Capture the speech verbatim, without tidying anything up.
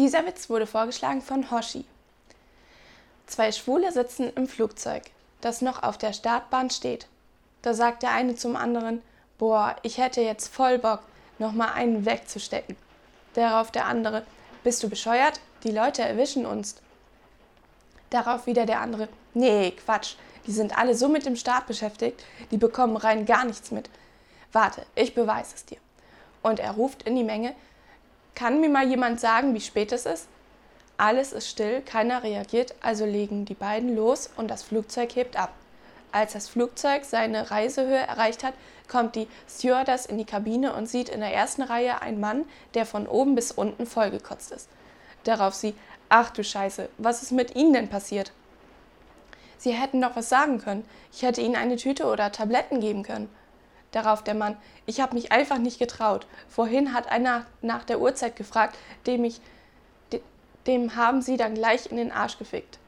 Dieser Witz wurde vorgeschlagen von Hoshi. Zwei Schwule sitzen im Flugzeug, das noch auf der Startbahn steht. Da sagt der eine zum anderen, boah, ich hätte jetzt voll Bock, nochmal einen wegzustecken. Darauf der andere, bist du bescheuert? Die Leute erwischen uns. Darauf wieder der andere, nee, Quatsch, die sind alle so mit dem Start beschäftigt, die bekommen rein gar nichts mit. Warte, ich beweise es dir. Und er ruft in die Menge, kann mir mal jemand sagen, wie spät es ist? Alles ist still, keiner reagiert, also legen die beiden los und das Flugzeug hebt ab. Als das Flugzeug seine Reisehöhe erreicht hat, kommt die Stewardess in die Kabine und sieht in der ersten Reihe einen Mann, der von oben bis unten vollgekotzt ist. Darauf sie, ach du Scheiße, was ist mit Ihnen denn passiert? Sie hätten doch was sagen können, ich hätte Ihnen eine Tüte oder Tabletten geben können. Darauf der Mann, ich habe mich einfach nicht getraut. Vorhin hat einer nach der Uhrzeit gefragt, dem, ich, de, dem haben sie dann gleich in den Arsch gefickt.